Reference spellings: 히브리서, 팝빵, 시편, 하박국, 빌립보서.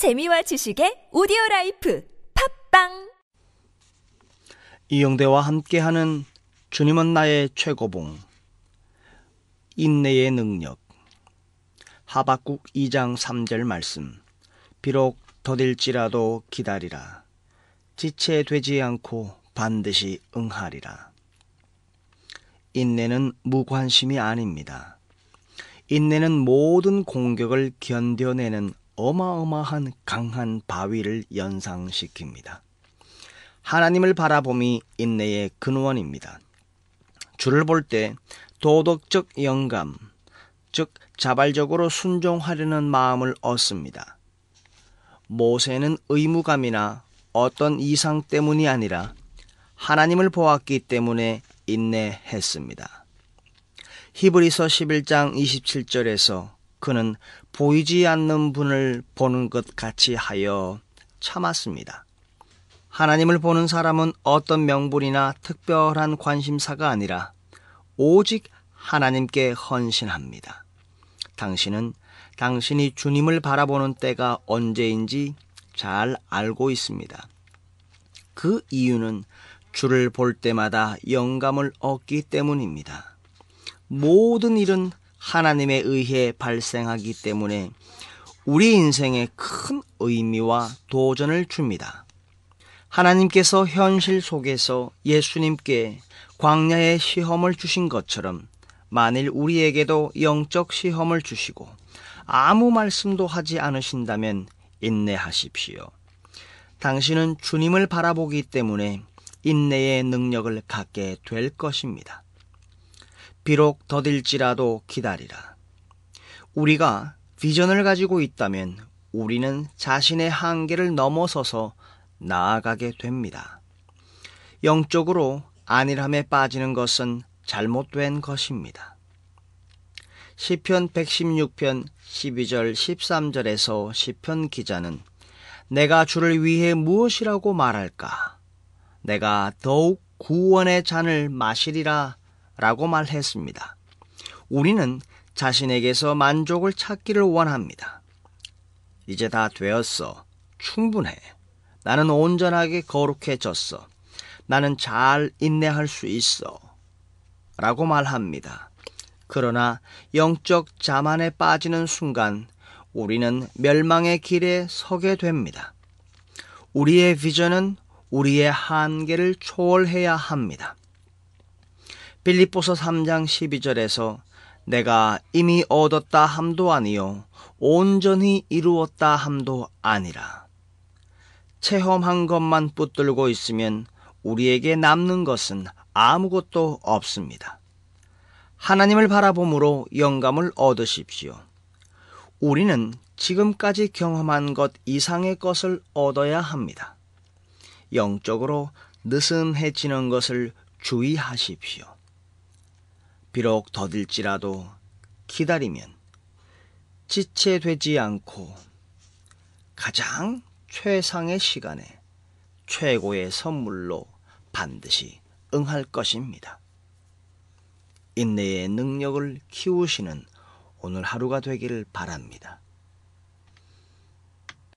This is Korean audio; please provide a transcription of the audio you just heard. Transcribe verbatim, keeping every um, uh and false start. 재미와 지식의 오디오라이프 팝빵, 이영대와 함께하는 주님은 나의 최고봉, 인내의 능력. 하박국 이 장 삼 절 말씀. 비록 더딜지라도 기다리라. 지체되지 않고 반드시 응하리라. 인내는 무관심이 아닙니다. 인내는 모든 공격을 견뎌내는 어마어마한 강한 바위를 연상시킵니다. 하나님을 바라봄이 인내의 근원입니다. 주를 볼 때 도덕적 영감, 즉 자발적으로 순종하려는 마음을 얻습니다. 모세는 의무감이나 어떤 이상 때문이 아니라 하나님을 보았기 때문에 인내했습니다. 히브리서 십일 장 이십칠 절에서 그는 보이지 않는 분을 보는 것 같이 하여 참았습니다. 하나님을 보는 사람은 어떤 명분이나 특별한 관심사가 아니라 오직 하나님께 헌신합니다. 당신은 당신이 주님을 바라보는 때가 언제인지 잘 알고 있습니다. 그 이유는 주를 볼 때마다 영감을 얻기 때문입니다. 모든 일은 하나님에 의해 발생하기 때문에 우리 인생에 큰 의미와 도전을 줍니다. 하나님께서 현실 속에서 예수님께 광야의 시험을 주신 것처럼 만일 우리에게도 영적 시험을 주시고 아무 말씀도 하지 않으신다면 인내하십시오. 당신은 주님을 바라보기 때문에 인내의 능력을 갖게 될 것입니다. 비록 더딜지라도 기다리라. 우리가 비전을 가지고 있다면 우리는 자신의 한계를 넘어서서 나아가게 됩니다. 영적으로 안일함에 빠지는 것은 잘못된 것입니다. 시편 백십육 편 십이 절 십삼 절에서 시편 기자는 내가 주를 위해 무엇이라고 말할까? 내가 더욱 구원의 잔을 마시리라 라고 말했습니다. 우리는 자신에게서 만족을 찾기를 원합니다. 이제 다 되었어. 충분해. 나는 온전하게 거룩해졌어. 나는 잘 인내할 수 있어. 라고 말합니다. 그러나 영적 자만에 빠지는 순간 우리는 멸망의 길에 서게 됩니다. 우리의 비전은 우리의 한계를 초월해야 합니다. 빌립보서 삼 장 십이 절에서 내가 이미 얻었다 함도 아니요 온전히 이루었다 함도 아니라. 체험한 것만 붙들고 있으면 우리에게 남는 것은 아무것도 없습니다. 하나님을 바라봄으로 영감을 얻으십시오. 우리는 지금까지 경험한 것 이상의 것을 얻어야 합니다. 영적으로 느슨해지는 것을 주의하십시오. 비록 더딜지라도 기다리면 지체되지 않고 가장 최상의 시간에 최고의 선물로 반드시 응할 것입니다. 인내의 능력을 키우시는 오늘 하루가 되기를 바랍니다.